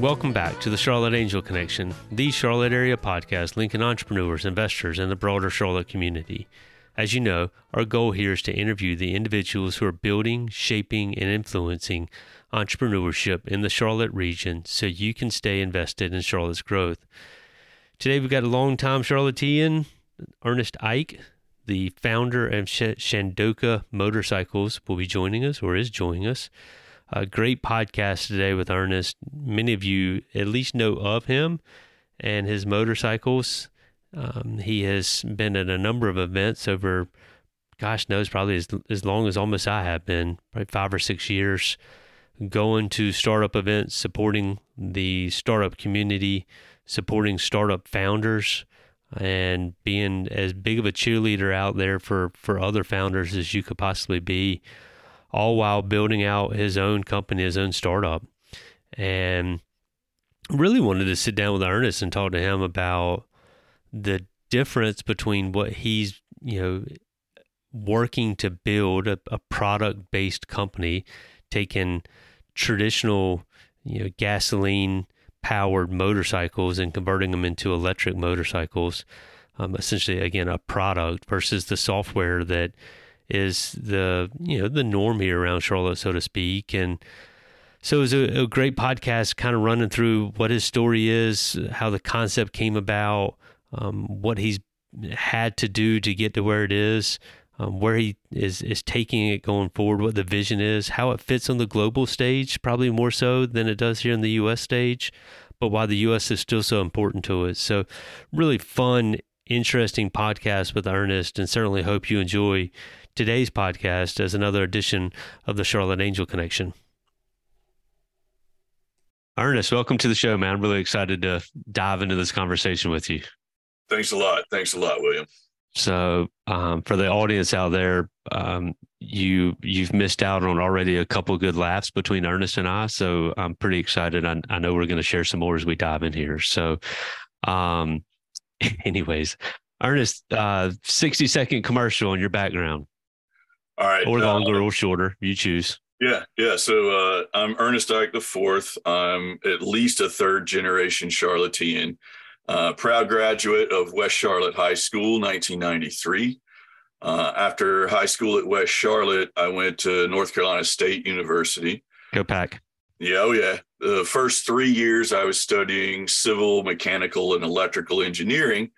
Welcome back to the Charlotte Angel Connection, the Charlotte area podcast linking entrepreneurs, investors, and the broader Charlotte community. As you know, our goal here is to interview the individuals who are building, shaping, and influencing entrepreneurship in the Charlotte region so you can stay invested in Charlotte's growth. Today, we've got a longtime Charlottean, Ernest Ike, the founder of Shandoka Motorcycles, will be joining us or is joining us. A great podcast today with Ernest. Many of you at least know of him and his motorcycles. He has been at a number of events over, gosh knows, probably as long as almost I have been, probably 5 or 6 years, going to startup events, supporting the startup community, supporting startup founders, and being as big of a cheerleader out there for other founders as you could possibly be, all while building out his own company, his own startup. And really wanted to sit down with Ernest and talk to him about the difference between what he's, working to build a product-based company, taking traditional, gasoline-powered motorcycles and converting them into electric motorcycles, essentially, again, a product versus the software that is the norm here around Charlotte, so to speak. And so it was a great podcast kind of running through what his story is, how the concept came about, what he's had to do to get to where it is, where he is taking it going forward, what the vision is, how it fits on the global stage, probably more so than it does here in the U.S. stage, but why the U.S. is still so important to it. So really fun, interesting podcast with Ernest, and certainly hope you enjoy today's podcast as another edition of the Charlotte Angel Connection. Ernest, welcome to the show, man. I'm really excited to dive into this conversation with you. Thanks a lot. Thanks a lot, William. So for the audience out there, you've missed out on already a couple of good laughs between Ernest and I. So I'm pretty excited. I know we're going to share some more as we dive in here. So anyways, Ernest, 60-second commercial on your background. All right. Or longer or shorter. You choose. Yeah. So I'm Ernest Dyke IV. I'm at least a third generation Charlottean, proud graduate of West Charlotte High School, 1993. After high school at West Charlotte, I went to North Carolina State University. Go Pack. Yeah. Oh, yeah. The first 3 years I was studying civil, mechanical, and electrical engineering,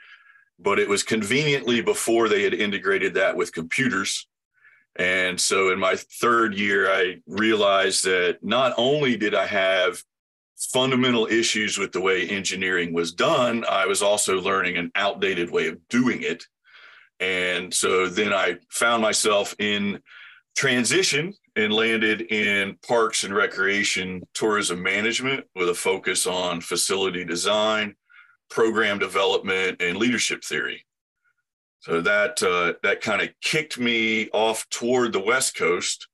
but it was conveniently before they had integrated that with computers. And so in my third year, I realized that not only did I have fundamental issues with the way engineering was done, I was also learning an outdated way of doing it. And so then I found myself in transition and landed in parks and recreation tourism management with a focus on facility design, program development, and leadership theory. So that kind of kicked me off toward the West Coast.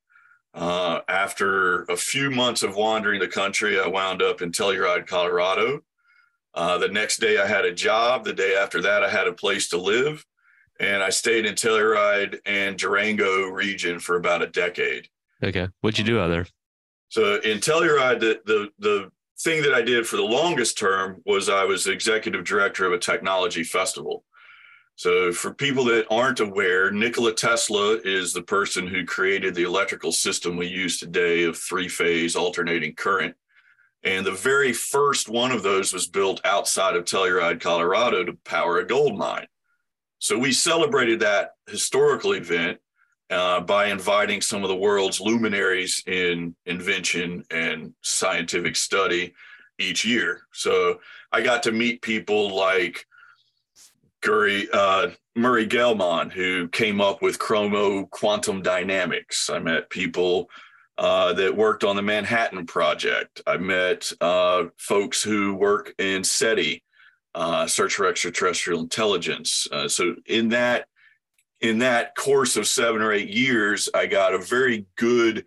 After a few months of wandering the country, I wound up in Telluride, Colorado. The next day I had a job. The day after that, I had a place to live. And I stayed in Telluride and Durango region for about a decade. Okay. What'd you do out there? So in Telluride, the thing that I did for the longest term was I was the executive director of a technology festival. So for people that aren't aware, Nikola Tesla is the person who created the electrical system we use today of three-phase alternating current. And the very first one of those was built outside of Telluride, Colorado to power a gold mine. So we celebrated that historical event by inviting some of the world's luminaries in invention and scientific study each year. So I got to meet people like Murray Gell-Mann, who came up with Chromo Quantum Dynamics. I met people that worked on the Manhattan Project. I met folks who work in SETI, Search for Extraterrestrial Intelligence. So in that course of 7 or 8 years, I got a very good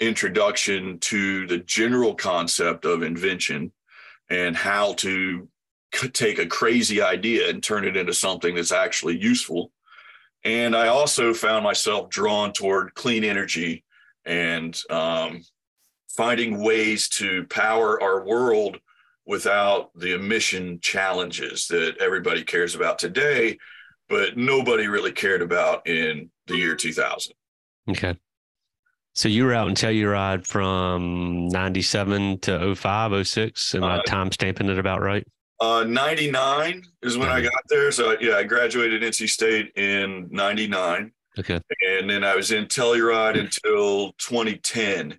introduction to the general concept of invention and how to take a crazy idea and turn it into something that's actually useful. And I also found myself drawn toward clean energy and finding ways to power our world without the emission challenges that everybody cares about today, but nobody really cared about in the year 2000. Okay. So you were out in Telluride from 97 to 05, 06. Am I time stamping it about right? 99 is when I got there. So yeah, I graduated NC State in 99. Okay. And then I was in Telluride until 2010.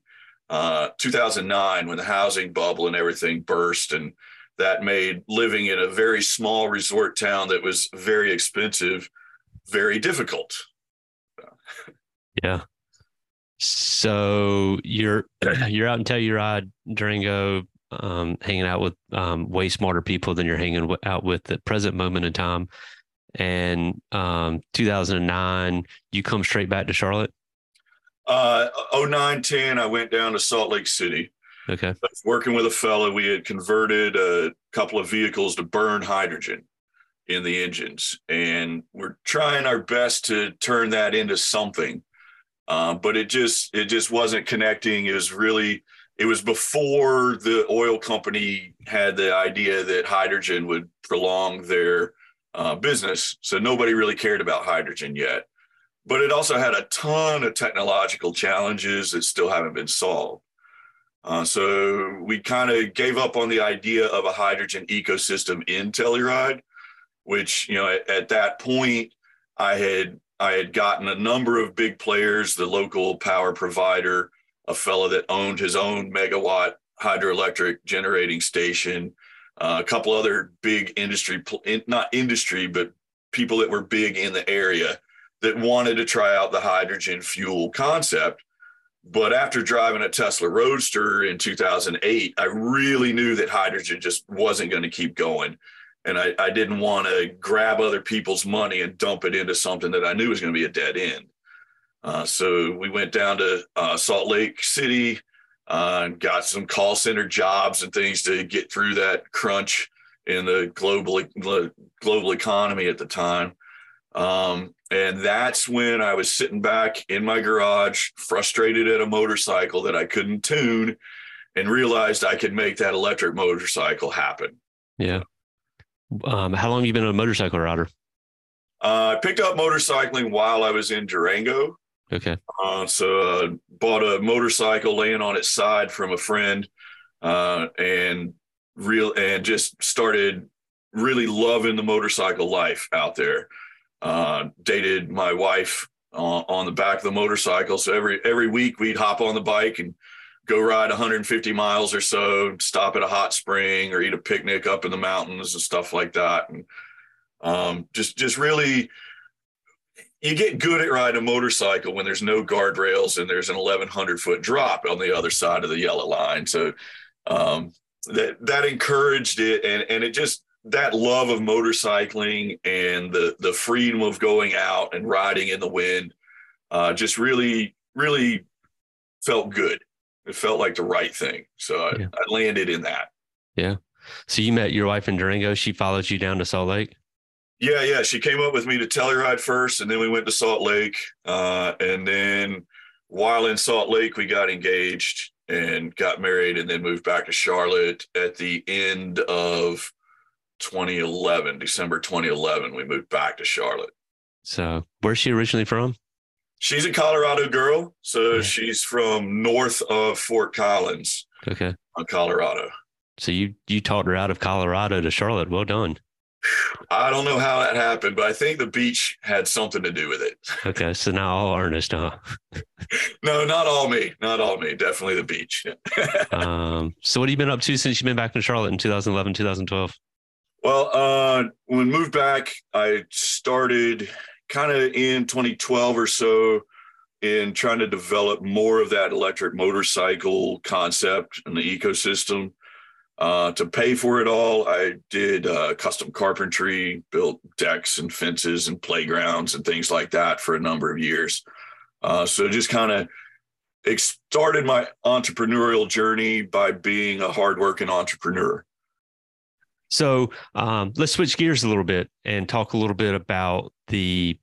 2009, when the housing bubble and everything burst, and that made living in a very small resort town that was very expensive very difficult. Yeah. So you're out in Telluride, Durango, hanging out with way smarter people than you're hanging out with at present moment in time. And 2009, you come straight back to Charlotte? 09-10, I went down to Salt Lake City. Okay. I was working with a fellow. We had converted a couple of vehicles to burn hydrogen in the engines, and we're trying our best to turn that into something. But it just wasn't connecting. It was before the oil company had the idea that hydrogen would prolong their business. So nobody really cared about hydrogen yet. But it also had a ton of technological challenges that still haven't been solved. So we kind of gave up on the idea of a hydrogen ecosystem in Telluride, which, you know, at that point, I had gotten a number of big players, the local power provider, a fellow that owned his own megawatt hydroelectric generating station, a couple other big not industry, but people that were big in the area that wanted to try out the hydrogen fuel concept. But after driving a Tesla Roadster in 2008, I really knew that hydrogen just wasn't going to keep going. And I didn't want to grab other people's money and dump it into something that I knew was going to be a dead end. So we went down to Salt Lake City and got some call center jobs and things to get through that crunch in the global economy at the time. And that's when I was sitting back in my garage, frustrated at a motorcycle that I couldn't tune, and realized I could make that electric motorcycle happen. Yeah. How long have you been a motorcycle rider? I picked up motorcycling while I was in Durango. Okay. So I bought a motorcycle laying on its side from a friend, and just started really loving the motorcycle life out there. Dated my wife on the back of the motorcycle. So every week we'd hop on the bike and go ride 150 miles or so, stop at a hot spring or eat a picnic up in the mountains and stuff like that. And just really, you get good at riding a motorcycle when there's no guardrails and there's an 1,100 foot drop on the other side of the yellow line. So that encouraged it. And it just, that love of motorcycling and the freedom of going out and riding in the wind just really, really felt good. It felt like the right thing. So yeah. I landed in that. Yeah. So you met your wife in Durango. She followed you down to Salt Lake? Yeah, yeah. She came up with me to Telluride first, and then we went to Salt Lake. And then while in Salt Lake, we got engaged and got married and then moved back to Charlotte at the end of 2011, December 2011, we moved back to Charlotte. So where's she originally from? She's a Colorado girl. So yeah. She's from north of Fort Collins. Okay. Colorado. So you talked her out of Colorado to Charlotte. Well done. I don't know how that happened, but I think the beach had something to do with it. Okay. So not all Ernest, huh? No, not all me. Not all me. Definitely the beach. So what have you been up to since you've been back in Charlotte in 2011, 2012? Well, when we moved back, I started kind of in 2012 or so in trying to develop more of that electric motorcycle concept and the ecosystem. To pay for it all, I did custom carpentry, built decks and fences and playgrounds and things like that for a number of years. So just kind of started my entrepreneurial journey by being a hardworking entrepreneur. So let's switch gears a little bit and talk a little bit about the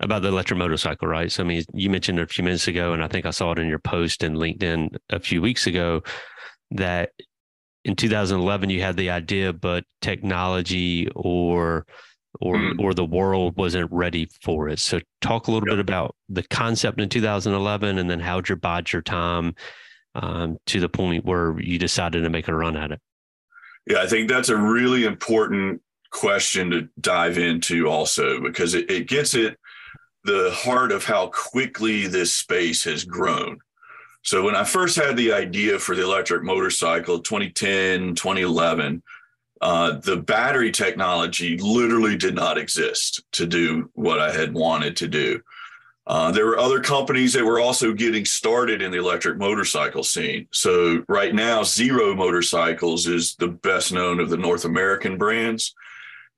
about the electric motorcycle, right? So, I mean, you mentioned a few minutes ago, and I think I saw it in your post in LinkedIn a few weeks ago, that in 2011, you had the idea, but technology or the world wasn't ready for it. So talk a little bit about the concept in 2011, and then how'd you bide your time to the point where you decided to make a run at it? Yeah, I think that's a really important question to dive into also, because it gets at the heart of how quickly this space has grown. So when I first had the idea for the electric motorcycle, 2010, 2011, the battery technology literally did not exist to do what I had wanted to do. There were other companies that were also getting started in the electric motorcycle scene. So right now, Zero Motorcycles is the best known of the North American brands.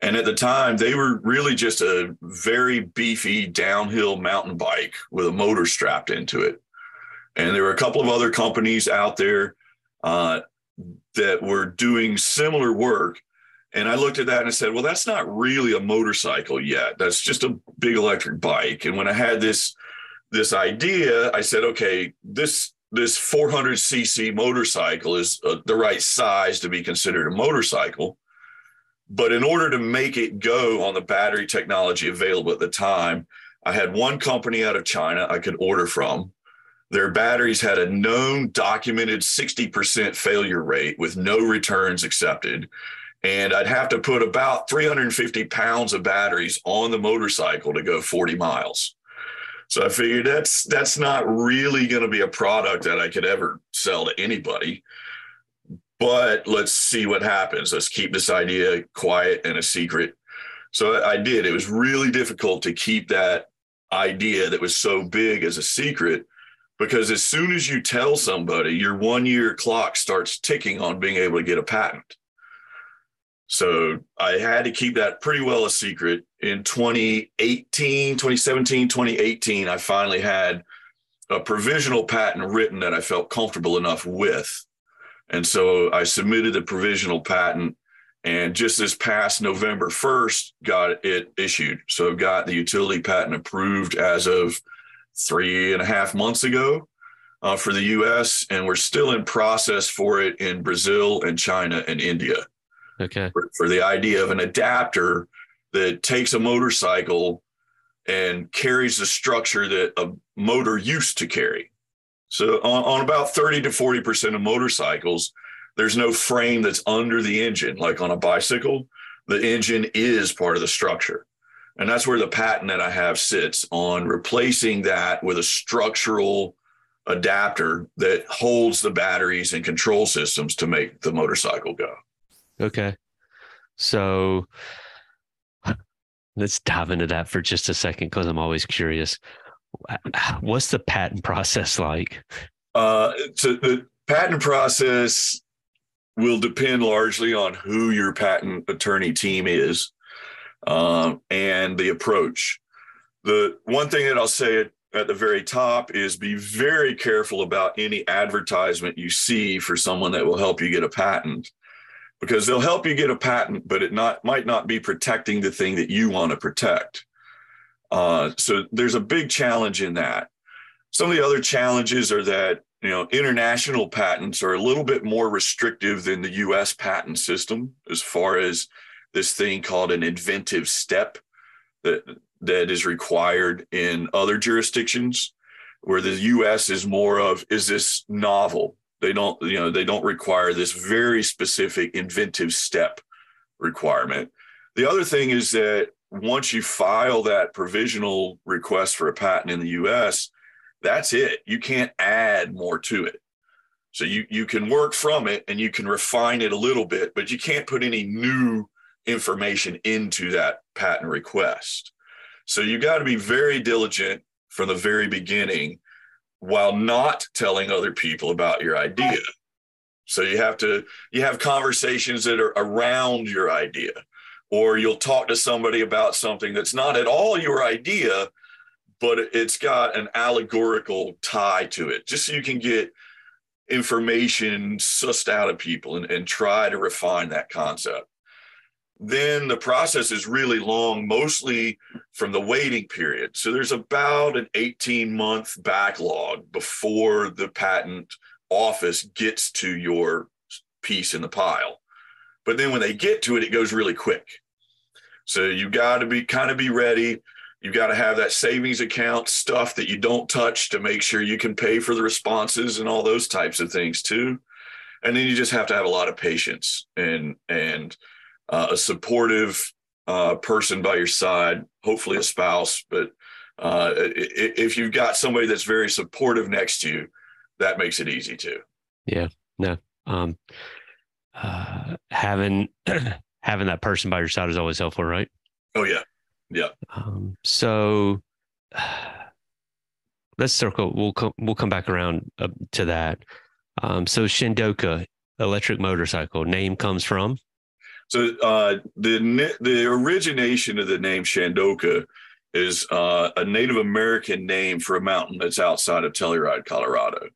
And at the time, they were really just a very beefy downhill mountain bike with a motor strapped into it. And there were a couple of other companies out there that were doing similar work. And I looked at that and I said, well, that's not really a motorcycle yet. That's just a big electric bike. And when I had this idea, I said, okay, this 400cc motorcycle is the right size to be considered a motorcycle. But in order to make it go on the battery technology available at the time, I had one company out of China I could order from. Their batteries had a known documented 60% failure rate with no returns accepted. And I'd have to put about 350 pounds of batteries on the motorcycle to go 40 miles. So I figured that's not really going to be a product that I could ever sell to anybody. But let's see what happens. Let's keep this idea quiet and a secret. So I did. It was really difficult to keep that idea that was so big as a secret, because as soon as you tell somebody, your 1 year clock starts ticking on being able to get a patent. So I had to keep that pretty well a secret. In 2018, I finally had a provisional patent written that I felt comfortable enough with. And so I submitted the provisional patent, and just this past November 1st got it issued. So I've got the utility patent approved as of 3.5 months ago for the US, and we're still in process for it in Brazil and China and India. Okay. For the idea of an adapter that takes a motorcycle and carries the structure that a motor used to carry. So on about 30 to 40% of motorcycles, there's no frame that's under the engine. Like on a bicycle, the engine is part of the structure. And that's where the patent that I have sits on replacing that with a structural adapter that holds the batteries and control systems to make the motorcycle go. Okay. So let's dive into that for just a second, because I'm always curious. What's the patent process like? So the patent process will depend largely on who your patent attorney team is and the approach. The one thing that I'll say at the very top is be very careful about any advertisement you see for someone that will help you get a patent, because they'll help you get a patent, but it might not be protecting the thing that you want to protect. So there's a big challenge in that. Some of the other challenges are that, international patents are a little bit more restrictive than the U.S. patent system as far as this thing called an inventive step that is required in other jurisdictions, where the U.S. is more of, is this novel? They don't require this very specific inventive step requirement. The other thing is that once you file that provisional request for a patent in the US, that's it. You can't add more to it. So you can work from it and you can refine it a little bit, but you can't put any new information into that patent request. So you got to be very diligent from the very beginning while not telling other people about your idea. So you have conversations that are around your idea. Or you'll talk to somebody about something that's not at all your idea, but it's got an allegorical tie to it, just so you can get information sussed out of people and try to refine that concept. then the process is really long, mostly from the waiting period. So there's about an 18-month backlog before the patent office gets to your piece in the pile. But then when they get to it, it goes really quick. So you got to be ready. You got to have that savings account stuff that you don't touch to make sure you can pay for the responses and all those types of things too. And then you just have to have a lot of patience and a supportive person by your side, hopefully a spouse. But if you've got somebody that's very supportive next to you, that makes it easy too. Yeah. No. Having that person by your side is always helpful, right? Oh yeah. Yeah. So let's circle. We'll come back around to that. So Shandoka electric motorcycle name comes from. So the origination of the name Shandoka is a Native American name for a mountain that's outside of Telluride, Colorado.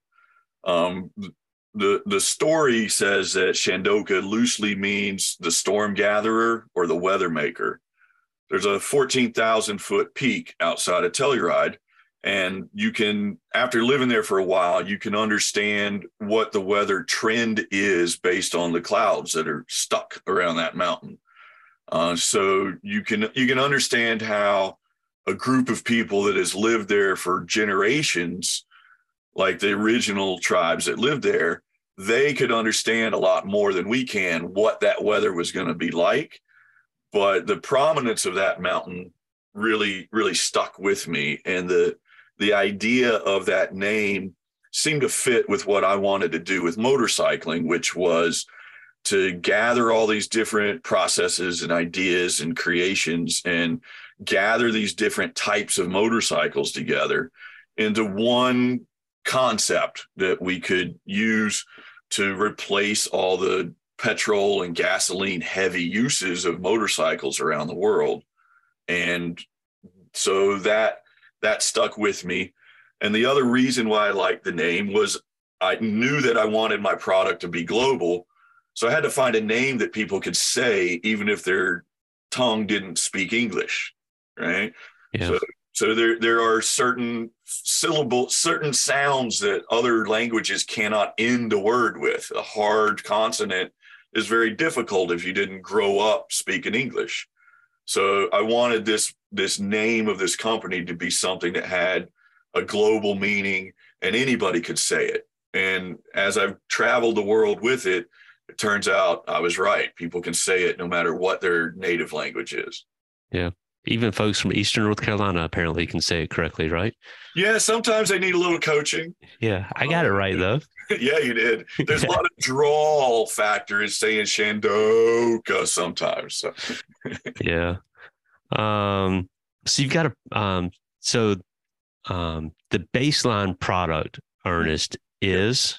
The story says that Shandoka loosely means the storm gatherer or the weather maker. There's a 14,000-foot peak outside of Telluride, and you can, after living there for a while, you can understand what the weather trend is based on the clouds that are stuck around that mountain. So you can understand how a group of people that has lived there for generations, like the original tribes that lived there, they could understand a lot more than we can what that weather was going to be like. But the prominence of that mountain really, really stuck with me. And the idea of that name seemed to fit with what I wanted to do with motorcycling, which was to gather all these different processes and ideas and creations and gather these different types of motorcycles together into one concept that we could use to replace all the petrol and gasoline heavy uses of motorcycles around the world. And so that stuck with me. And the other reason why I liked the name was I knew that I wanted my product to be global. So I had to find a name that people could say, even if their tongue didn't speak English. Right. Yeah. So there are certain syllables, certain sounds that other languages cannot end a word with. A hard consonant is very difficult if you didn't grow up speaking English. So I wanted this name of this company to be something that had a global meaning and anybody could say it. And as I've traveled the world with it, it turns out I was right. People can say it no matter what their native language is. Yeah. Even folks from Eastern North Carolina apparently can say it correctly, right? Yeah, sometimes they need a little coaching. Yeah, I got it right, though. Yeah, you did. There's a lot of drawl factor in saying Shandoka sometimes. So. Yeah. So you've got a the baseline product, Ernest, is?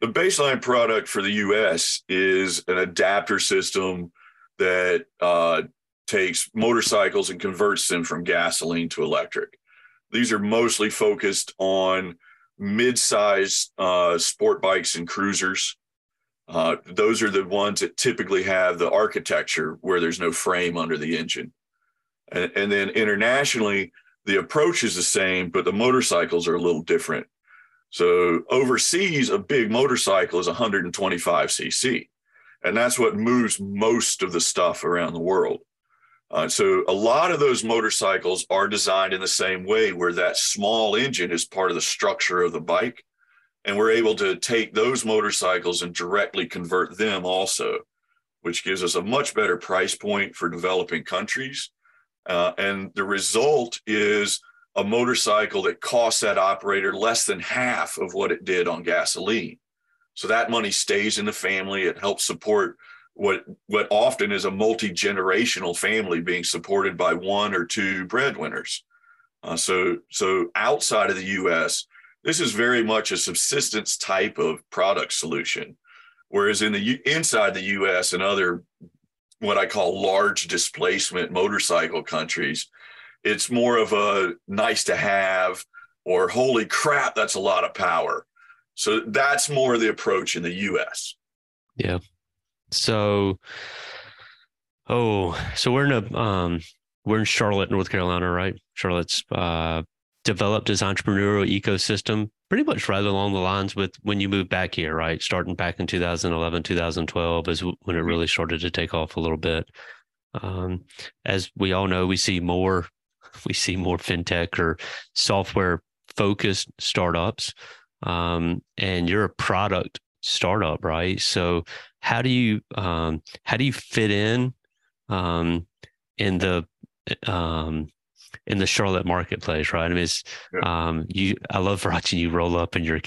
The baseline product for the U.S. is an adapter system that takes motorcycles and converts them from gasoline to electric. These are mostly focused on mid-sized sport bikes and cruisers. Those are the ones that typically have the architecture where there's no frame under the engine. And then internationally, the approach is the same, but the motorcycles are a little different. So overseas, a big motorcycle is 125 cc, and that's what moves most of the stuff around the world. So a lot of those motorcycles are designed in the same way, where that small engine is part of the structure of the bike. And we're able to take those motorcycles and directly convert them also, which gives us a much better price point for developing countries. And the result is a motorcycle that costs that operator less than half of what it did on gasoline. So that money stays in the family. It helps support what often is a multi-generational family being supported by one or two breadwinners. So outside of the U.S., this is very much a subsistence type of product solution, whereas inside the U.S. and other what I call large displacement motorcycle countries, it's more of a nice to have or holy crap, that's a lot of power. So that's more the approach in the U.S. Yeah. So Oh, so we're in Charlotte, North Carolina, right? Charlotte's developed this entrepreneurial ecosystem pretty much right along the lines with when you moved back here, right? Starting back in 2011, 2012 is when it really started to take off a little bit. As we all know, we see more fintech or software focused startups, and you're a product startup, right? So how do you fit in the Charlotte marketplace, right? I mean, I love watching you roll up in your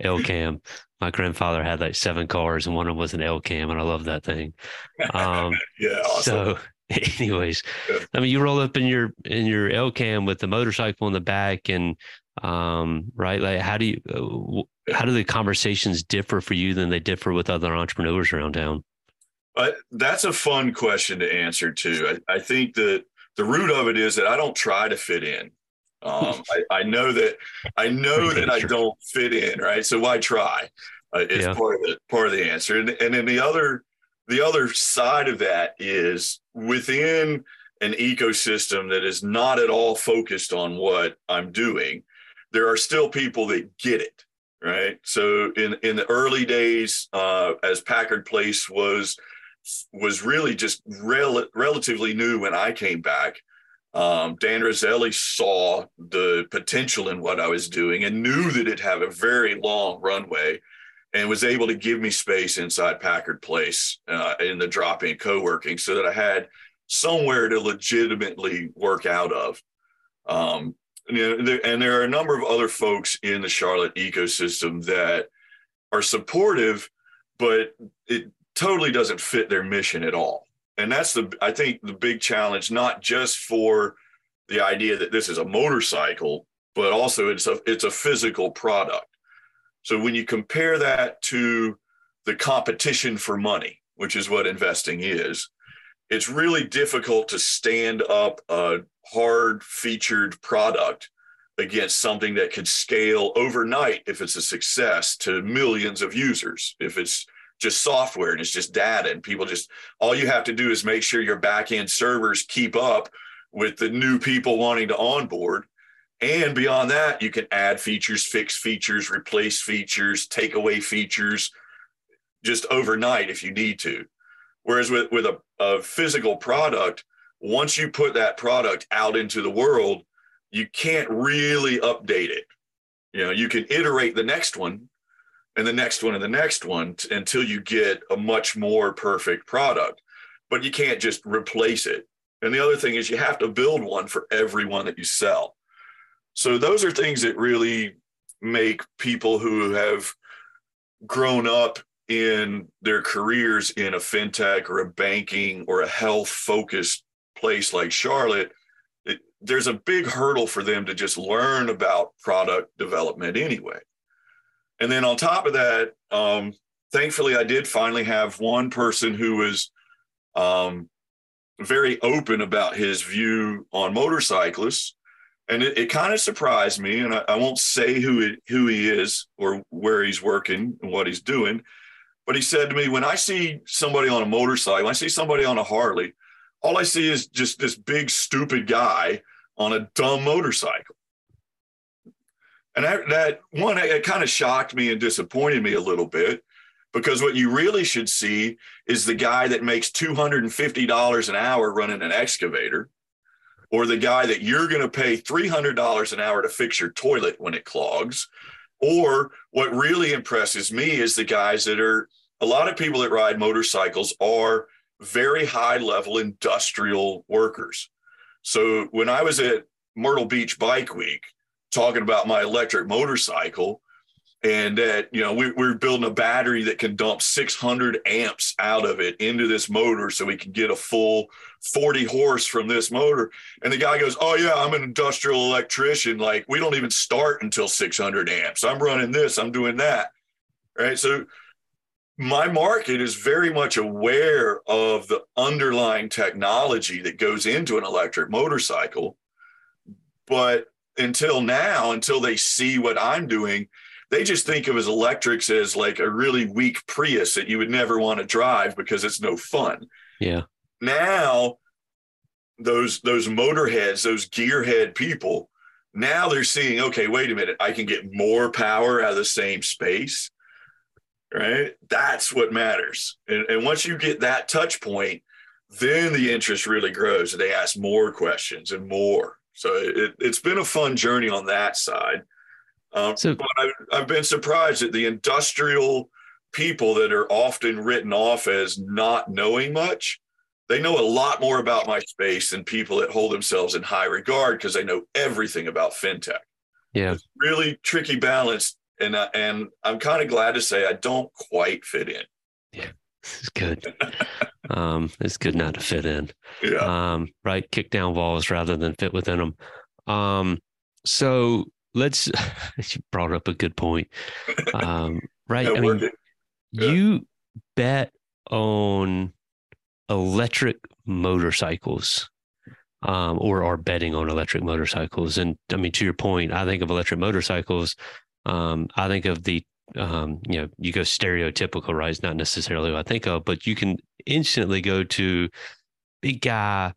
L-Cam. My grandfather had like 7 cars, and one of them was an L-Cam, and I love that thing. Yeah, awesome. So anyways, yeah. I mean, you roll up in your L-Cam with the motorcycle in the back, and right, like how do the conversations differ for you than they differ with other entrepreneurs around town? That's a fun question to answer too. I think that the root of it is that I don't try to fit in. I know that I don't fit in, right? So why try? It's part of the answer. And then the other side of that is within an ecosystem that is not at all focused on what I'm doing, there are still people that get it, right? So in the early days, as Packard Place was really just relatively new when I came back. Dan Roselli saw the potential in what I was doing and knew that it'd have a very long runway and was able to give me space inside Packard Place in the drop-in co-working so that I had somewhere to legitimately work out of. And there are a number of other folks in the Charlotte ecosystem that are supportive, but it totally doesn't fit their mission at all. And that's I think the big challenge, not just for the idea that this is a motorcycle, but also it's a physical product. So when you compare that to the competition for money, which is what investing is, it's really difficult to stand up a hard featured product against something that could scale overnight if it's a success to millions of users, if it's just software and it's just data and people just, all you have to do is make sure your back-end servers keep up with the new people wanting to onboard. And beyond that, you can add features, fix features, replace features, take away features just overnight if you need to. Whereas with a physical product, once you put that product out into the world, you can't really update it. You know, you can iterate the next one and the next one and the next one until you get a much more perfect product, but you can't just replace it. And the other thing is you have to build one for everyone that you sell. So those are things that really make people who have grown up in their careers in a fintech or a banking or a health focused place like Charlotte, there's a big hurdle for them to just learn about product development anyway. And then on top of that, thankfully, I did finally have one person who was very open about his view on motorcyclists. And it kind of surprised me. And I won't say who he is or where he's working and what he's doing. But he said to me, when I see somebody on a motorcycle, I see somebody on a Harley, all I see is just this big, stupid guy on a dumb motorcycle. And it kind of shocked me and disappointed me a little bit, because what you really should see is the guy that makes $250 an hour running an excavator, or the guy that you're going to pay $300 an hour to fix your toilet when it clogs. Or what really impresses me is the guys that are, a lot of people that ride motorcycles are very high level industrial workers. So when I was at Myrtle Beach Bike Week, talking about my electric motorcycle, and that, you know, we're building a battery that can dump 600 amps out of it into this motor so we can get a full 40 horse from this motor. And the guy goes, "Oh yeah, I'm an industrial electrician. Like, we don't even start until 600 amps. I'm running this, I'm doing that." Right? So my market is very much aware of the underlying technology that goes into an electric motorcycle, but until now, until they see what I'm doing, they just think of as electrics as like a really weak Prius that you would never want to drive because it's no fun. Yeah. Now, those motorheads, those gearhead people, now they're seeing, okay, wait a minute, I can get more power out of the same space, right? That's what matters. And once you get that touch point, then the interest really grows and they ask more questions and more. So it's been a fun journey on that side. But I've been surprised at the industrial people that are often written off as not knowing much. They know a lot more about my space than people that hold themselves in high regard because they know everything about fintech. Yeah, it's really tricky balance. And I'm kind of glad to say I don't quite fit in. Yeah, this is good. It's good not to fit in. Yeah. Right. Kick down walls rather than fit within them. So let's, you brought up a good point. Right. I mean, yeah. You bet on electric motorcycles, or are betting on electric motorcycles. And I mean, to your point, I think of electric motorcycles. I think of the, you know, you go stereotypical, right? It's not necessarily what I think of, but you can instantly go to big guy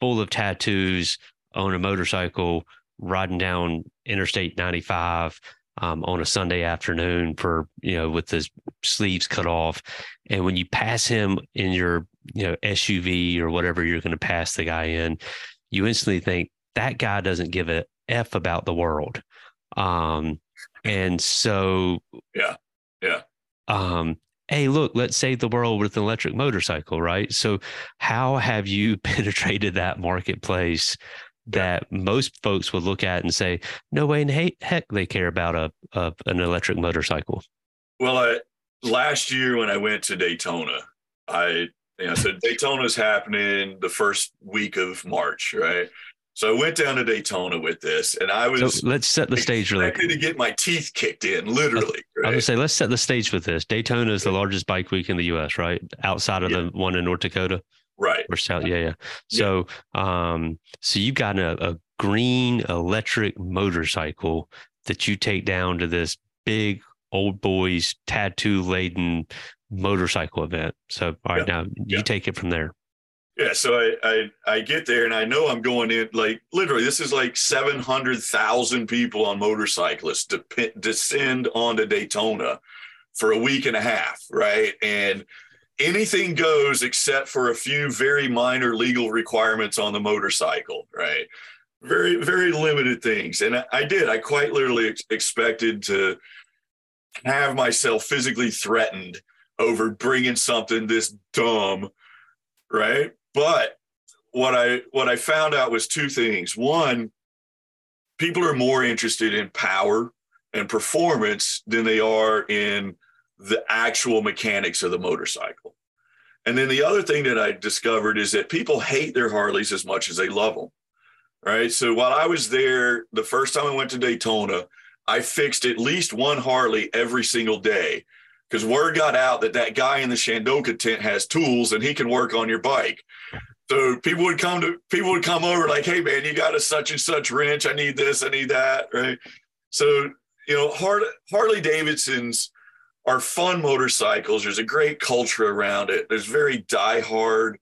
full of tattoos on a motorcycle, riding down Interstate 95 on a Sunday afternoon for, you know, with his sleeves cut off. And when you pass him in your, you know, SUV or whatever you're going to pass the guy in, you instantly think that guy doesn't give a F about the world. And so, yeah. Hey, look, let's save the world with an electric motorcycle, right? So how have you penetrated that marketplace that most folks would look at and say, no way in heck they care about an electric motorcycle? Well, last year when I went to Daytona, so Daytona's happening the first week of March, right? So I went down to Daytona with this, and I was let's set the stage really quick. To get my teeth kicked in, literally. Right? I would say let's set the stage with this. Daytona is the largest bike week in the U.S., right? Outside of the one in North Dakota, right? Or South, yeah. So, so you've got a green electric motorcycle that you take down to this big old boys tattoo laden motorcycle event. So, all right, now you take it from there. Yeah, so I get there and I know I'm going in, like, literally, this is like 700,000 people on motorcyclists descend onto Daytona for a week and a half, right? And anything goes except for a few very minor legal requirements on the motorcycle, right? Very, very limited things. And I quite literally expected to have myself physically threatened over bringing something this dumb, right? But what I found out was two things. One, people are more interested in power and performance than they are in the actual mechanics of the motorcycle. And then the other thing that I discovered is that people hate their Harleys as much as they love them, right? So while I was there, the first time I went to Daytona, I fixed at least one Harley every single day, because word got out that guy in the Shandoka tent has tools and he can work on your bike. So people would come over like, hey man, you got a such and such wrench. I need this, I need that, right? So, you know, Harley Davidsons are fun motorcycles. There's a great culture around it. There's very diehard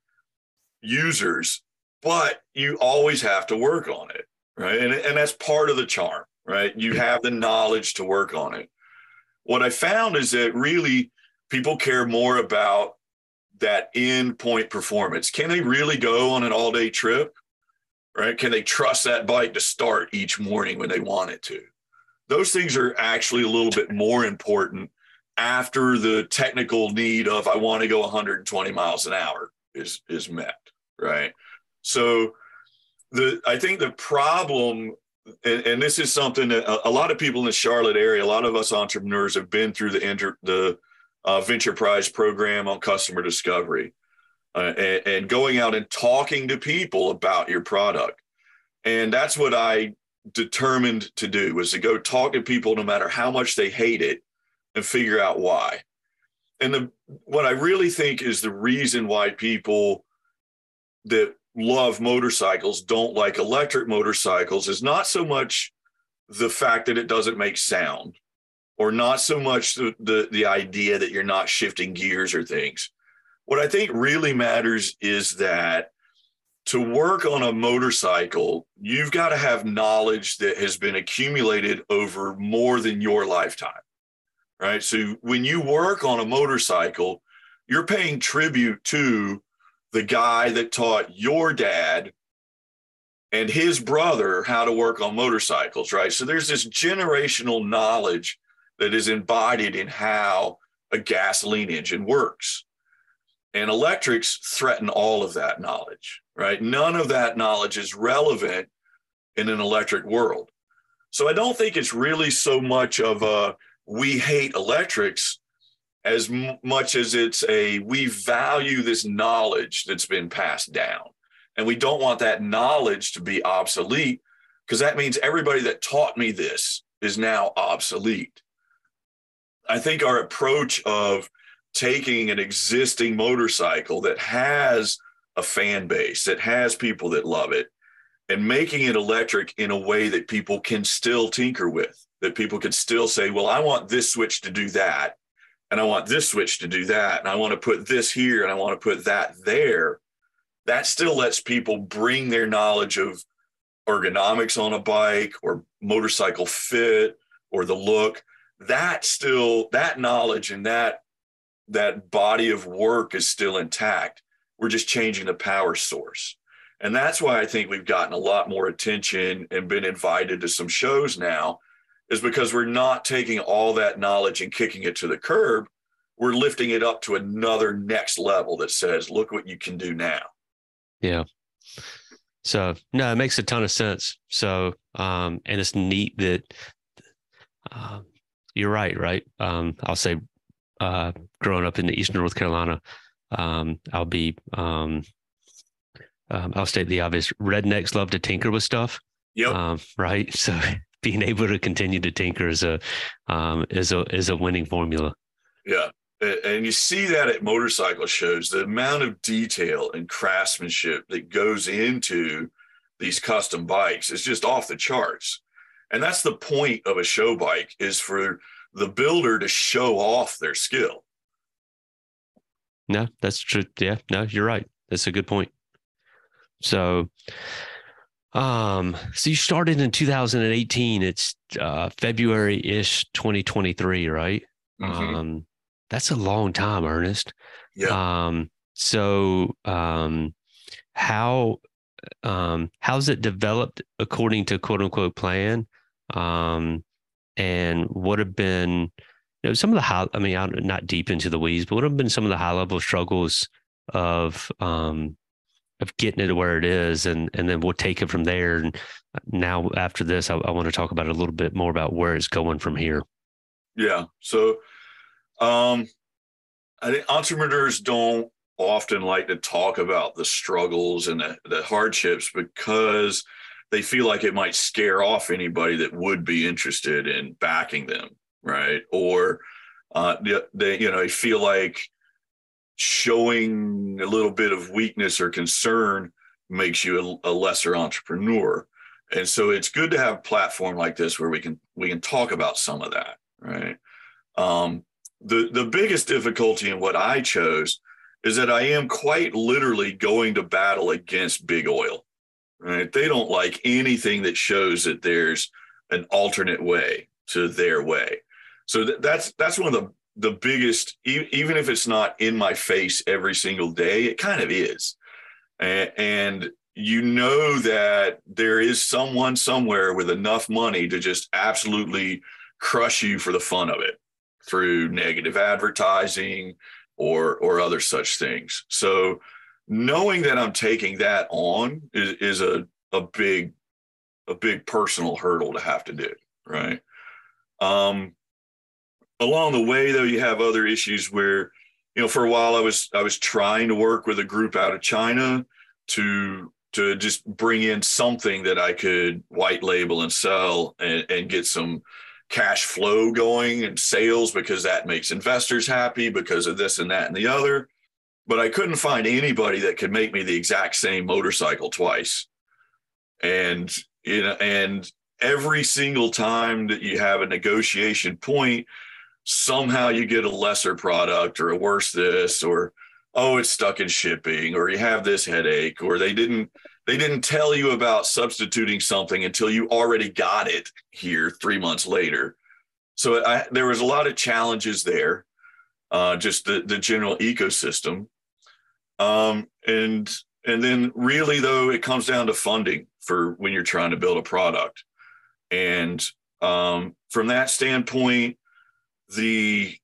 users, but you always have to work on it, right? And that's part of the charm, right? You have the knowledge to work on it. What I found is that really people care more about that end point performance. Can they really go on an all-day trip, right? Can they trust that bike to start each morning when they want it to? Those things are actually a little bit more important after the technical need of I want to go 120 miles an hour is met, right? So I think the problem, and this is something that a lot of people in the Charlotte area, a lot of us entrepreneurs have been through the Venture Prize program on customer discovery and going out and talking to people about your product. And that's what I determined to do, was to go talk to people no matter how much they hate it and figure out why. And what I really think is the reason why people that love motorcycles don't like electric motorcycles is not so much the fact that it doesn't make sound, or not so much the idea that you're not shifting gears or things, What I think really matters is that to work on a motorcycle, you've got to have knowledge that has been accumulated over more than your lifetime, right? So when you work on a motorcycle, you're paying tribute to the guy that taught your dad and his brother how to work on motorcycles, right? So there's this generational knowledge that is embodied in how a gasoline engine works. And electrics threaten all of that knowledge, right? None of that knowledge is relevant in an electric world. So I don't think it's really so much of a we hate electrics as much as it's a we value this knowledge that's been passed down. And we don't want that knowledge to be obsolete, because that means everybody that taught me this is now obsolete. I think our approach of taking an existing motorcycle that has a fan base, that has people that love it, and making it electric in a way that people can still tinker with, that people can still say, well, I want this switch to do that, and I want this switch to do that, and I want to put this here, and I want to put that there. That still lets people bring their knowledge of ergonomics on a bike or motorcycle fit or the look. That knowledge and that body of work is still intact. We're just changing the power source. And that's why I think we've gotten a lot more attention and been invited to some shows now, is because we're not taking all that knowledge and kicking it to the curb. We're lifting it up to another next level that says, look what you can do now. Yeah. So no, it makes a ton of sense. So, and it's neat that, you're right. Right. I'll say, growing up in the Eastern North Carolina, I'll state the obvious. Rednecks love to tinker with stuff. Yep. Right. So being able to continue to tinker is a winning formula. Yeah. And you see that at motorcycle shows, the amount of detail and craftsmanship that goes into these custom bikes is just off the charts. And that's the point of a show bike, is for the builder to show off their skill. No, that's true. Yeah, no, you're right. That's a good point. So, so you started in 2018. It's February-ish 2023, right? Mm-hmm. That's a long time, Ernest. Yeah. How's it developed according to quote unquote plan? And what have been, you know, some of the high, I mean, I'm not deep into the weeds, but what have been some of the high level struggles of getting it to where it is? And then we'll take it from there. And now after this, I want to talk about it a little bit more about where it's going from here. Yeah. So, I think entrepreneurs don't often like to talk about the struggles and the hardships, because they feel like it might scare off anybody that would be interested in backing them, right? Or they feel like showing a little bit of weakness or concern makes you a lesser entrepreneur. And so it's good to have a platform like this where we can talk about some of that, right? The biggest difficulty in what I chose is that I am quite literally going to battle against big oil. Right? They don't like anything that shows that there's an alternate way to their way. So that's one of the biggest, even if it's not in my face every single day, it kind of is. And you know that there is someone somewhere with enough money to just absolutely crush you for the fun of it through negative advertising or other such things. So knowing that I'm taking that on is a big personal hurdle to have to do, right? Along the way, though, you have other issues where, you know, for a while I was trying to work with a group out of China to just bring in something that I could white label and sell and get some cash flow going and sales, because that makes investors happy because of this and that and the other. But I couldn't find anybody that could make me the exact same motorcycle twice. And, you know, and every single time that you have a negotiation point, somehow you get a lesser product or a worse this, or oh, it's stuck in shipping, or you have this headache, or they didn't tell you about substituting something until you already got it here 3 months later. So there was a lot of challenges there, just the general ecosystem. And then really, though, it comes down to funding for when you're trying to build a product. And from that standpoint, the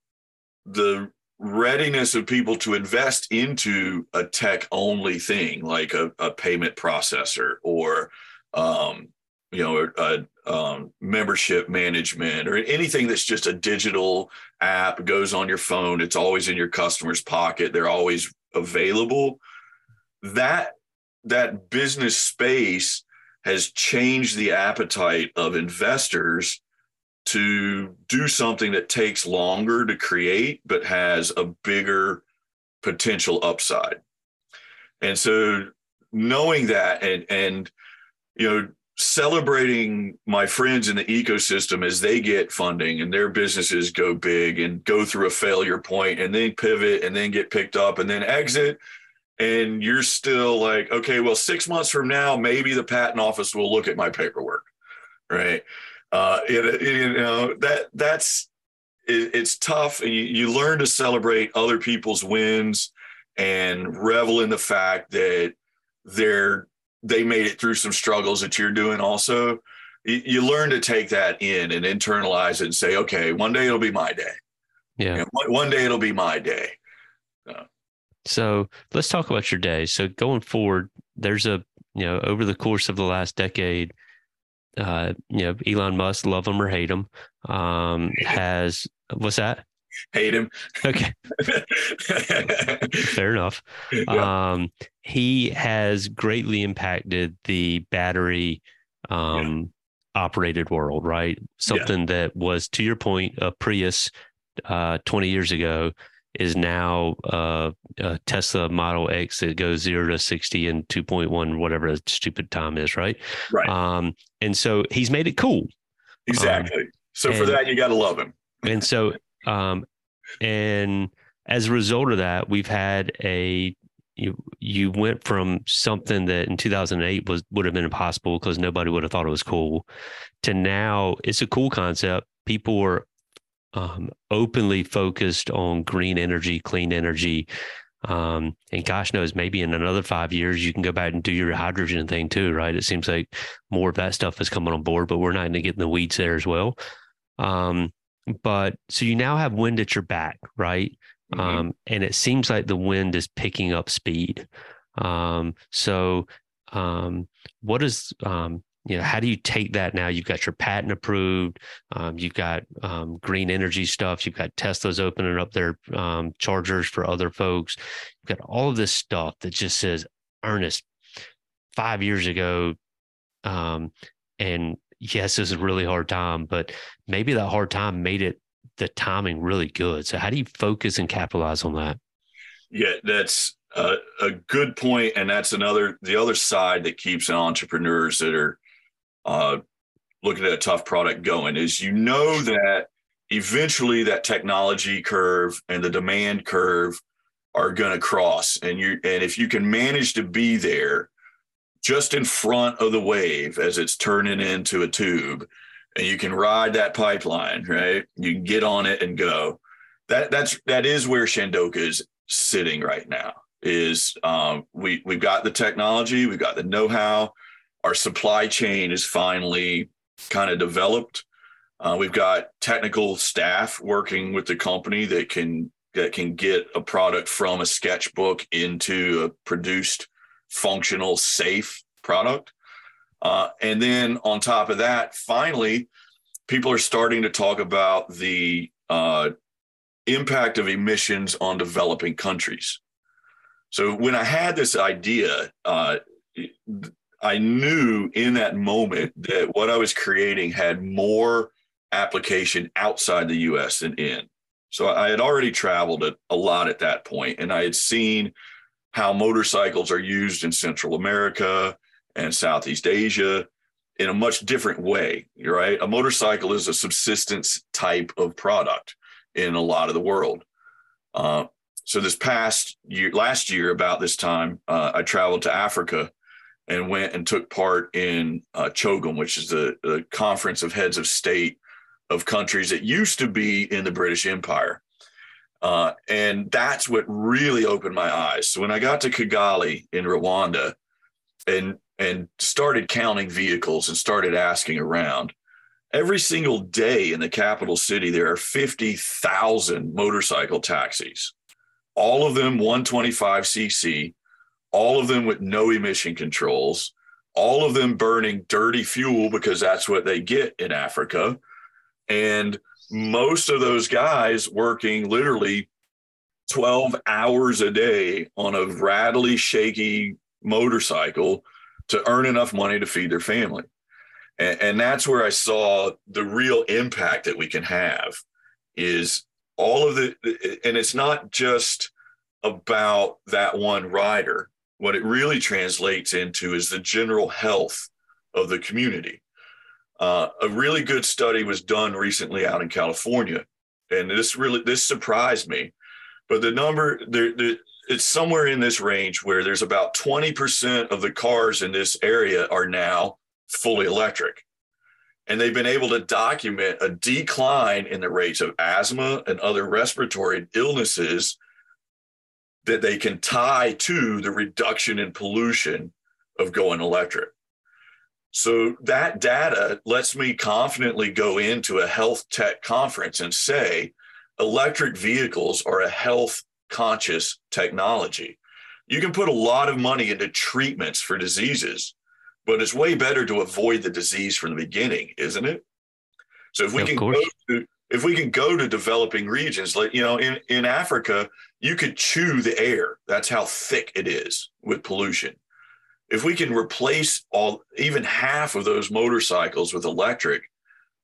readiness of people to invest into a tech-only thing, like a payment processor or membership management or anything that's just a digital app, goes on your phone, it's always in your customer's pocket, they're always available. That business space has changed the appetite of investors to do something that takes longer to create, but has a bigger potential upside. And so knowing that and celebrating my friends in the ecosystem as they get funding and their businesses go big and go through a failure point and then pivot and then get picked up and then exit. And you're still like, okay, well, 6 months from now, maybe the patent office will look at my paperwork, right? It's tough. And you learn to celebrate other people's wins and revel in the fact that they made it through some struggles that you're doing also. You learn to take that in and internalize it and say, okay, one day it'll be my day. Yeah. You know, one day it'll be my day. So let's talk about your day. So going forward, there's over the course of the last decade, Elon Musk, love him or hate him, has, what's that? Hate him. Okay. Fair enough. Yeah. He has greatly impacted the battery operated world, right? Something that was, to your point, a Prius 20 years ago is now a Tesla Model X that goes 0 to 60 in 2.1, whatever the stupid time is, right? Right. And so he's made it cool. Exactly. So for that, you got to love him. And so, and as a result of that, we've had you went from something that in 2008 would have been impossible because nobody would have thought it was cool, to now it's a cool concept. People are openly focused on green energy, clean energy. And gosh knows, maybe in another 5 years, you can go back and do your hydrogen thing too, right? It seems like more of that stuff is coming on board, but we're not going to get in the weeds there as well. But so you now have wind at your back, right? Mm-hmm. And it seems like the wind is picking up speed. What is, how do you take that now? You've got your patent approved. You've got green energy stuff. You've got Tesla's opening up their chargers for other folks. You've got all of this stuff that just says, Ernest, 5 years ago, and yes, this is a really hard time, but maybe that hard time made it the timing really good. So how do you focus and capitalize on that? Yeah, that's a good point. And that's the other side that keeps entrepreneurs that are looking at a tough product going is, that eventually that technology curve and the demand curve are going to cross. And if you can manage to be there just in front of the wave as it's turning into a tube, and you can ride that pipeline, right? You can get on it and go. That is where Shandoka is sitting right now. Is we've got the technology, we've got the know-how. Our supply chain is finally kind of developed. We've got technical staff working with the company that can get a product from a sketchbook into a produced, functional, safe product. And then on top of that, finally, people are starting to talk about the impact of emissions on developing countries. So when I had this idea, I knew in that moment that what I was creating had more application outside the US than in. So I had already traveled a lot at that point, and I had seen how motorcycles are used in Central America and Southeast Asia in a much different way, right? A motorcycle is a subsistence type of product in a lot of the world. So this past year, last year about this time, I traveled to Africa and went and took part in CHOGM, which is the Conference of Heads of State of countries that used to be in the British Empire. And that's what really opened my eyes. So when I got to Kigali in Rwanda and started counting vehicles and started asking around, every single day in the capital city, there are 50,000 motorcycle taxis, all of them 125cc, all of them with no emission controls, all of them burning dirty fuel because that's what they get in Africa. And most of those guys working literally 12 hours a day on a rattly, shaky motorcycle to earn enough money to feed their family. And that's where I saw the real impact that we can have is all of the, and it's not just about that one rider. What it really translates into is the general health of the community. A really good study was done recently out in California, and this surprised me. But the number, it's somewhere in this range where there's about 20% of the cars in this area are now fully electric. And they've been able to document a decline in the rates of asthma and other respiratory illnesses that they can tie to the reduction in pollution of going electric. So that data lets me confidently go into a health tech conference and say, electric vehicles are a health conscious technology. You can put a lot of money into treatments for diseases, but it's way better to avoid the disease from the beginning, isn't it? So if we can go to, developing regions, like, you know, in Africa, you could chew the air. That's how thick it is with pollution. If we can replace even half of those motorcycles with electric,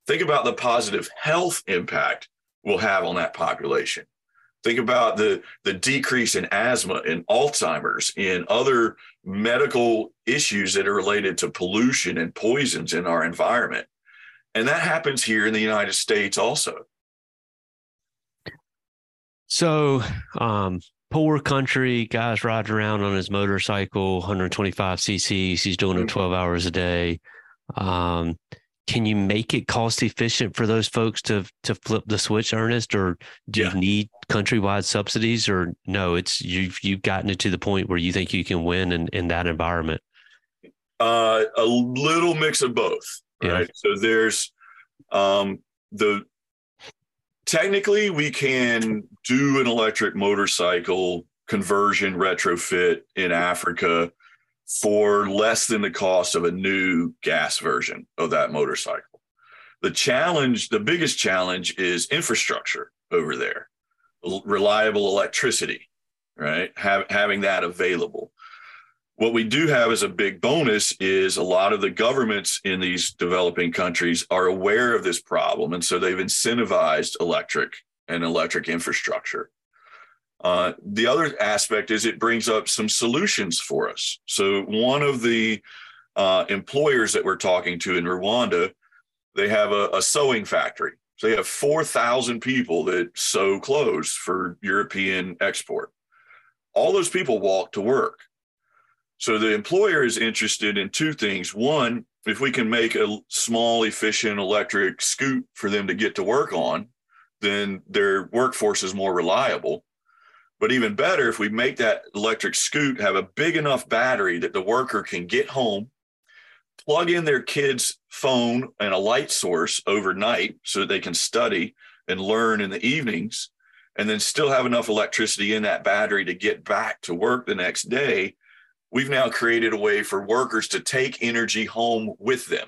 think about the positive health impact we'll have on that population. Think about the decrease in asthma and Alzheimer's and other medical issues that are related to pollution and poisons in our environment. And that happens here in the United States also. So, poor country, guys riding around on his motorcycle, 125 cc's, he's doing it 12 hours a day. Can you make it cost efficient for those folks to flip the switch, Ernest, or do you need countrywide subsidies, or no, it's you've gotten it to the point where you think you can win in that environment? A little mix of both, right? So there's technically we can do an electric motorcycle conversion retrofit in Africa for less than the cost of a new gas version of that motorcycle. The challenge, the biggest challenge, is infrastructure over there, reliable electricity, right? Having that available. What we do have as a big bonus is a lot of the governments in these developing countries are aware of this problem. And so they've incentivized electric and electric infrastructure. The other aspect is it brings up some solutions for us. So one of the employers that we're talking to in Rwanda, they have a sewing factory. So they have 4,000 people that sew clothes for European export. All those people walk to work. So the employer is interested in two things. One, if we can make a small, efficient electric scoot for them to get to work on, then their workforce is more reliable. But even better, if we make that electric scoot have a big enough battery that the worker can get home, plug in their kid's phone and a light source overnight so that they can study and learn in the evenings, and then still have enough electricity in that battery to get back to work the next day, we've now created a way for workers to take energy home with them.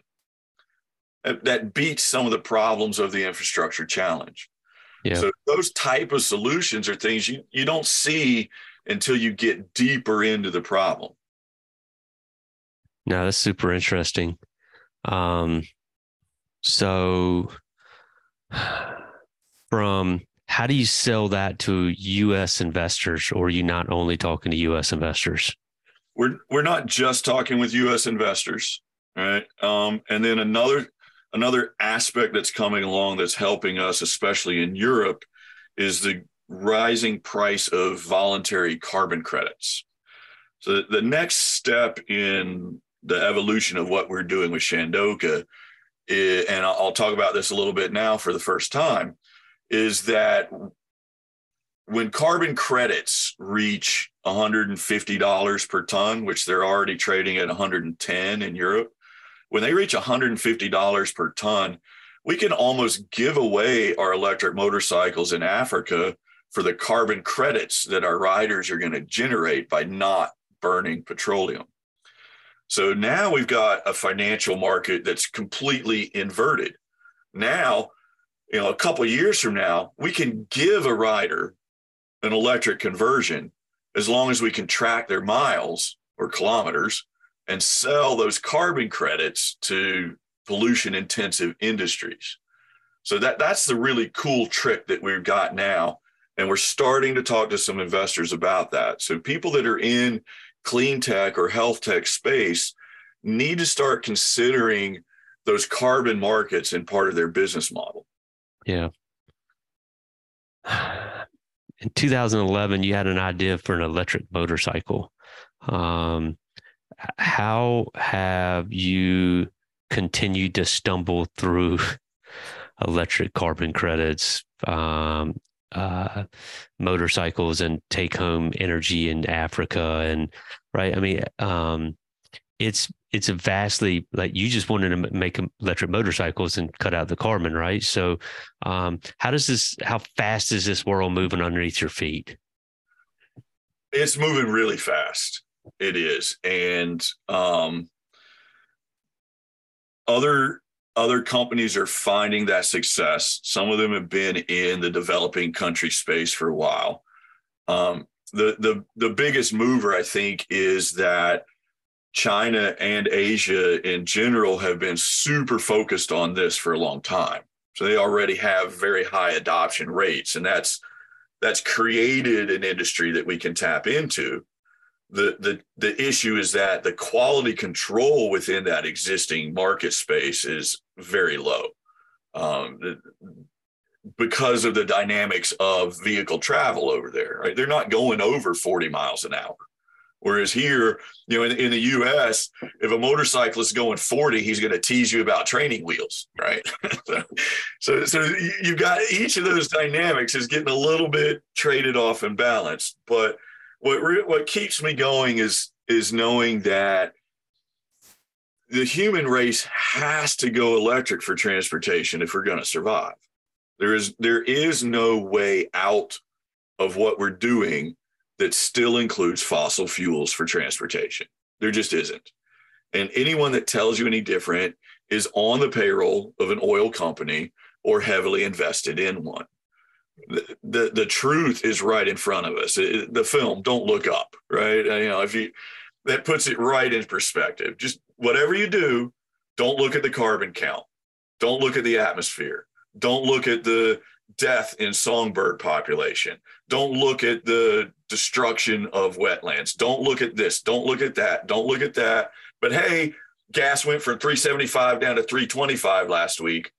That beats some of the problems of the infrastructure challenge. Yeah. So those type of solutions are things you don't see until you get deeper into the problem. No, that's super interesting. So from how do you sell that to U.S. investors, or are you not only talking to U.S. investors? We're not just talking with U.S. investors, right? And then another aspect that's coming along that's helping us, especially in Europe, is the rising price of voluntary carbon credits. So the next step in the evolution of what we're doing with Shandoka, is, and I'll talk about this a little bit now for the first time, is that when carbon credits reach $150 per ton, which they're already trading at $110 in Europe, when they reach $150 per ton, we can almost give away our electric motorcycles in Africa for the carbon credits that our riders are going to generate by not burning petroleum. So now we've got a financial market that's completely inverted. Now, you know, a couple of years from now, we can give a rider an electric conversion as long as we can track their miles or kilometers and sell those carbon credits to pollution-intensive industries. So that's the really cool trick that we've got now. And we're starting to talk to some investors about that. So people that are in clean tech or health tech space need to start considering those carbon markets in part of their business model. Yeah. In 2011, you had an idea for an electric motorcycle. How have you continued to stumble through electric carbon credits, motorcycles, and take home energy in Africa? And right. I mean, it's a vastly, like, you just wanted to make electric motorcycles and cut out the carbon. Right. So, how fast is this world moving underneath your feet? It's moving really fast. It is. And, other companies are finding that success. Some of them have been in the developing country space for a while. The biggest mover, I think, is that China and Asia in general have been super focused on this for a long time. So they already have very high adoption rates, and that's created an industry that we can tap into. The issue is that the quality control within that existing market space is very low because of the dynamics of vehicle travel over there. Right? They're not going over 40 miles an hour. Whereas here, you know, in the U.S., if a motorcyclist is going 40, he's going to tease you about training wheels, right? so you've got each of those dynamics is getting a little bit traded off and balanced, but what keeps me going is knowing that the human race has to go electric for transportation if we're going to survive. There is no way out of what we're doing that still includes fossil fuels for transportation. There just isn't. And anyone that tells you any different is on the payroll of an oil company or heavily invested in one. The truth is right in front of us. The film Don't Look Up, right? You know, that puts it right in perspective. Just whatever you do, don't look at the carbon count. Don't look at the atmosphere. Don't look at the death in songbird population. Don't look at the destruction of wetlands. Don't look at this. Don't look at that. Don't look at that. But hey, gas went from $3.75 down to $3.25 last week.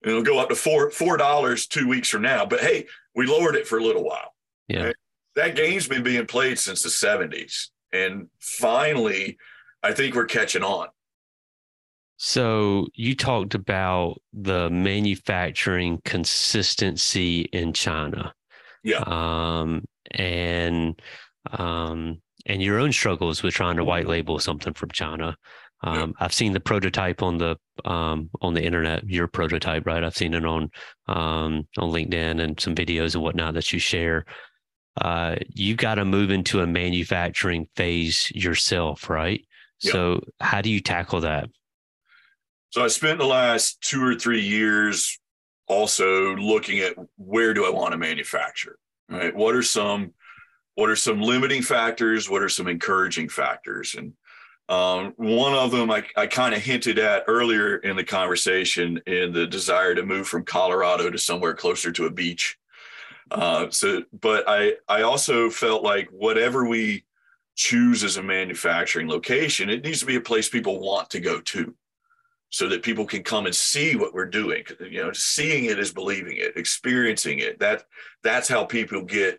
And it'll go up to $4 2 weeks from now. But hey, we lowered it for a little while. Yeah, right? That game's been being played since the 70s. And finally, I think we're catching on. So you talked about the manufacturing consistency in China. Yeah. And your own struggles with trying to white label something from China. I've seen the prototype on the internet, your prototype, right? I've seen it on LinkedIn and some videos and whatnot that you share. You've got to move into a manufacturing phase yourself, right? Yep. So how do you tackle that? So I spent the last 2 or 3 years also looking at where do I want to manufacture, right? What are some limiting factors? What are some encouraging factors? And one of them I kind of hinted at earlier in the conversation in the desire to move from Colorado to somewhere closer to a beach. But I also felt like whatever we choose as a manufacturing location, it needs to be a place people want to go to. so that people can come and see what we're doing. You know, seeing it is believing it, experiencing it. That's how people get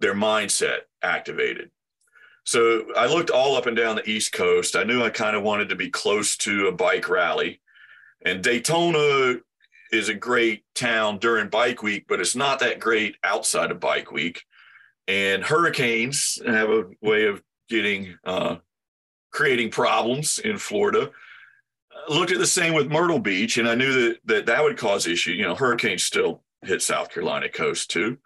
their mindset activated. So I looked all up and down the East Coast. I knew I kind of wanted to be close to a bike rally. And Daytona is a great town during bike week, but it's not that great outside of bike week. And hurricanes have a way of getting creating problems in Florida. I looked at the same with Myrtle Beach, and I knew that would cause issue. You know, hurricanes still hit South Carolina coast too.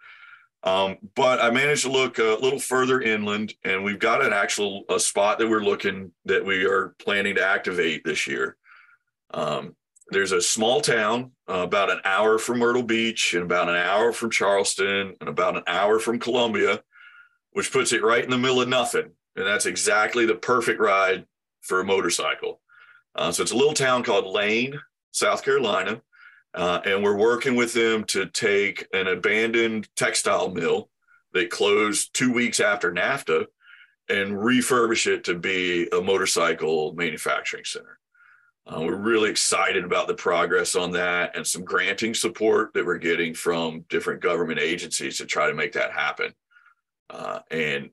But I managed to look a little further inland, and we've got an actual spot that we are planning to activate this year. There's a small town about an hour from Myrtle Beach and about an hour from Charleston and about an hour from Columbia, which puts it right in the middle of nothing. And that's exactly the perfect ride for a motorcycle. So it's a little town called Lane, South Carolina. And we're working with them to take an abandoned textile mill that closed 2 weeks after NAFTA and refurbish it to be a motorcycle manufacturing center. We're really excited about the progress on that and some granting support that we're getting from different government agencies to try to make that happen. And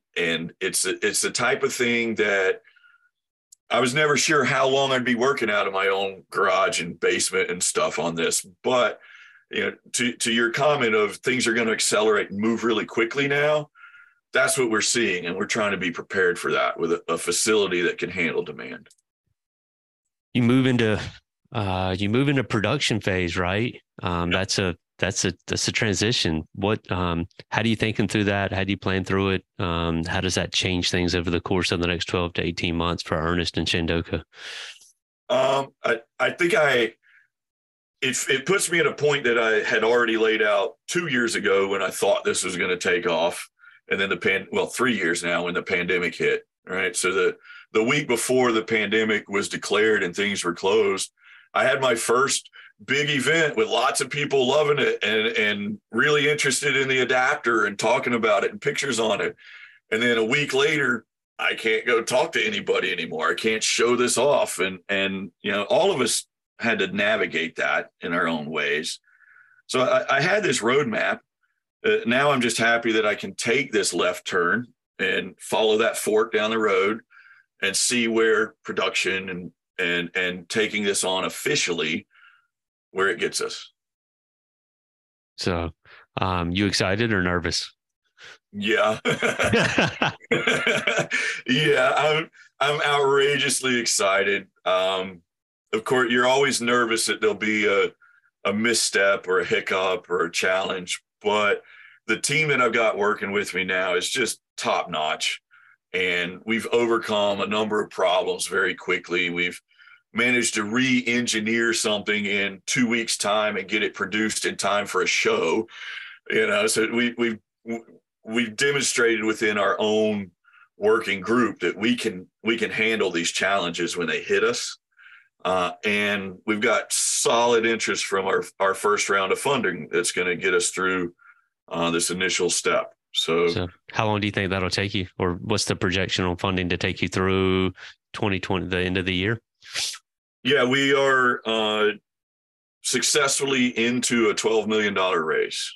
it's the type of thing that I was never sure how long I'd be working out of my own garage and basement and stuff on this. But you know, to your comment of things are going to accelerate and move really quickly now, that's what we're seeing. And we're trying to be prepared for that with a facility that can handle demand. You move into production phase, right? Yep. That's a transition. What, how do you think through that? How do you plan through it? How does that change things over the course of the next 12 to 18 months for Ernest and Shandoka? I think it puts me at a point that I had already laid out 2 years ago when I thought this was going to take off. And then 3 years now when the pandemic hit, right? So the week before the pandemic was declared and things were closed, I had my first big event with lots of people loving it and really interested in the adapter and talking about it and pictures on it. And then a week later, I can't go talk to anybody anymore. I can't show this off. And you know, all of us had to navigate that in our own ways. So I had this roadmap. Now I'm just happy that I can take this left turn and follow that fork down the road and see where production and taking this on officially, where it gets us. So, you excited or nervous? Yeah. Yeah. I'm outrageously excited. Of course, you're always nervous that there'll be a misstep or a hiccup or a challenge, but the team that I've got working with me now is just top notch. And we've overcome a number of problems very quickly. We've managed to re-engineer something in 2 weeks' time and get it produced in time for a show. You know, so we've demonstrated within our own working group that we can handle these challenges when they hit us. And we've got solid interest from our first round of funding that's going to get us through this initial step. So how long do you think that'll take you, or what's the projection on funding to take you through 2020, the end of the year? Yeah, we are successfully into a $12 million raise.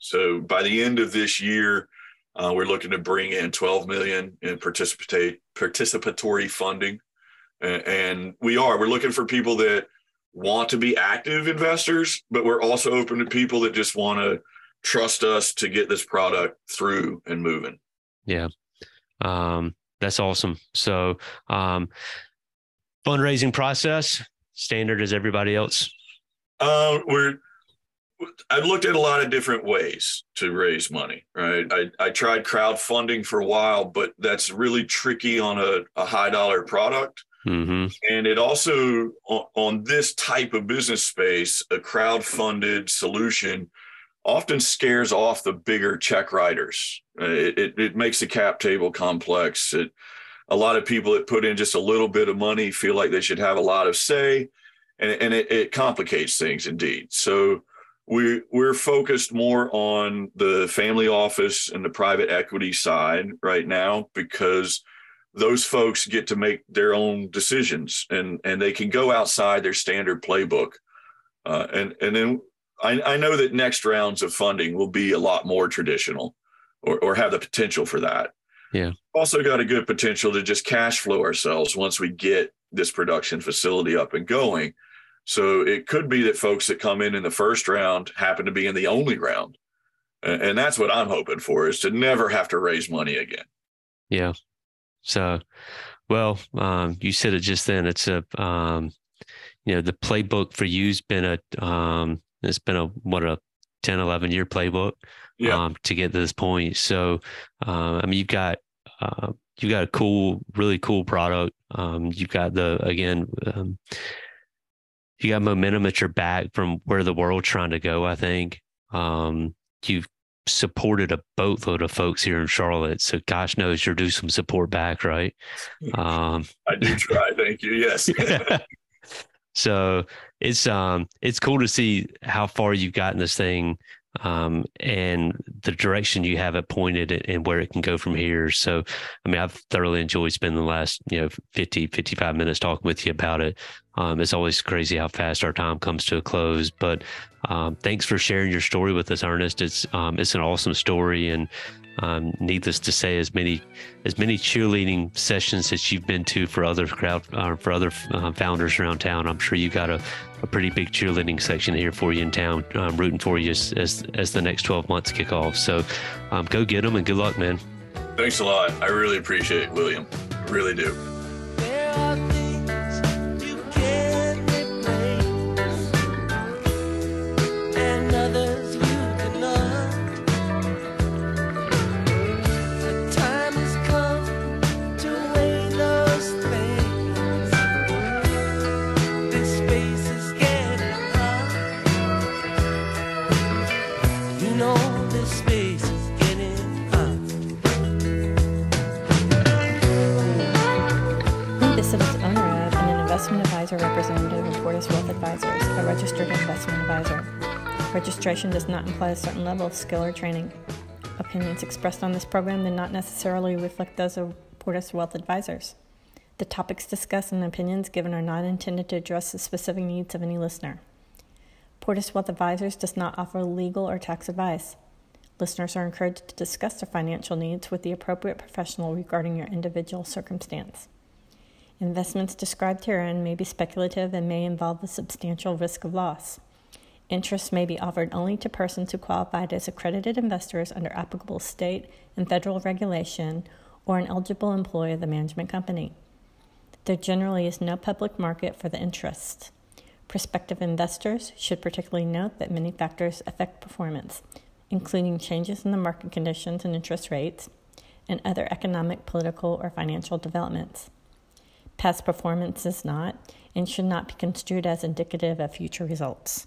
So by the end of this year, we're looking to bring in $12 million in participatory funding. And we're looking for people that want to be active investors, but we're also open to people that just want to trust us to get this product through and moving. Yeah. That's awesome. So, fundraising process standard as everybody else. I've looked at a lot of different ways to raise money, right? I tried crowdfunding for a while, but that's really tricky on a high dollar product. Mm-hmm. And it also on this type of business space, a crowdfunded solution often scares off the bigger check writers. It makes the cap table complex. A lot of people that put in just a little bit of money feel like they should have a lot of say, and it complicates things indeed. So we're focused more on the family office and the private equity side right now because those folks get to make their own decisions, and they can go outside their standard playbook. And then I know that next rounds of funding will be a lot more traditional, or have the potential for that. Yeah. Also got a good potential to just cash flow ourselves once we get this production facility up and going. So it could be that folks that come in the first round happen to be in the only round. And that's what I'm hoping for, is to never have to raise money again. Yeah. So, well, you said it just then, it's a, you know, the playbook for you's been a, it's been a, what, a 10, 11 year playbook, yeah, to get to this point. So, I mean, you've got a cool, really cool product. You've got the, again, you got momentum at your back from where the world's trying to go, I think. You've supported a boatload of folks here in Charlotte, so gosh knows you're due some support back, right? I do try, thank you, yes. So it's cool to see how far you've gotten this thing, and the direction you have it pointed and where it can go from here. So, I mean, I've thoroughly enjoyed spending the last, 50, 55 minutes talking with you about it. It's always crazy how fast our time comes to a close, but, thanks for sharing your story with us, Ernest. It's an awesome story, and, needless to say, as many cheerleading sessions that you've been to for other founders around town, I'm sure you got a pretty big cheerleading section here for you in town, rooting for you as the next 12 months kick off. So go get them, and good luck, man. Thanks a lot. I really appreciate it, William. I really do. Representative of Portis Wealth Advisors, a registered investment advisor. Registration does not imply a certain level of skill or training. Opinions expressed on this program do not necessarily reflect those of Portis Wealth Advisors. The topics discussed and opinions given are not intended to address the specific needs of any listener. Portis Wealth Advisors does not offer legal or tax advice. Listeners are encouraged to discuss their financial needs with the appropriate professional regarding your individual circumstance. Investments described herein may be speculative and may involve a substantial risk of loss. Interest may be offered only to persons who qualified as accredited investors under applicable state and federal regulation, or an eligible employee of the management company. There generally is no public market for the interest. Prospective investors should particularly note that many factors affect performance, including changes in the market conditions and interest rates, and other economic, political, or financial developments. Past performance is not and should not be construed as indicative of future results.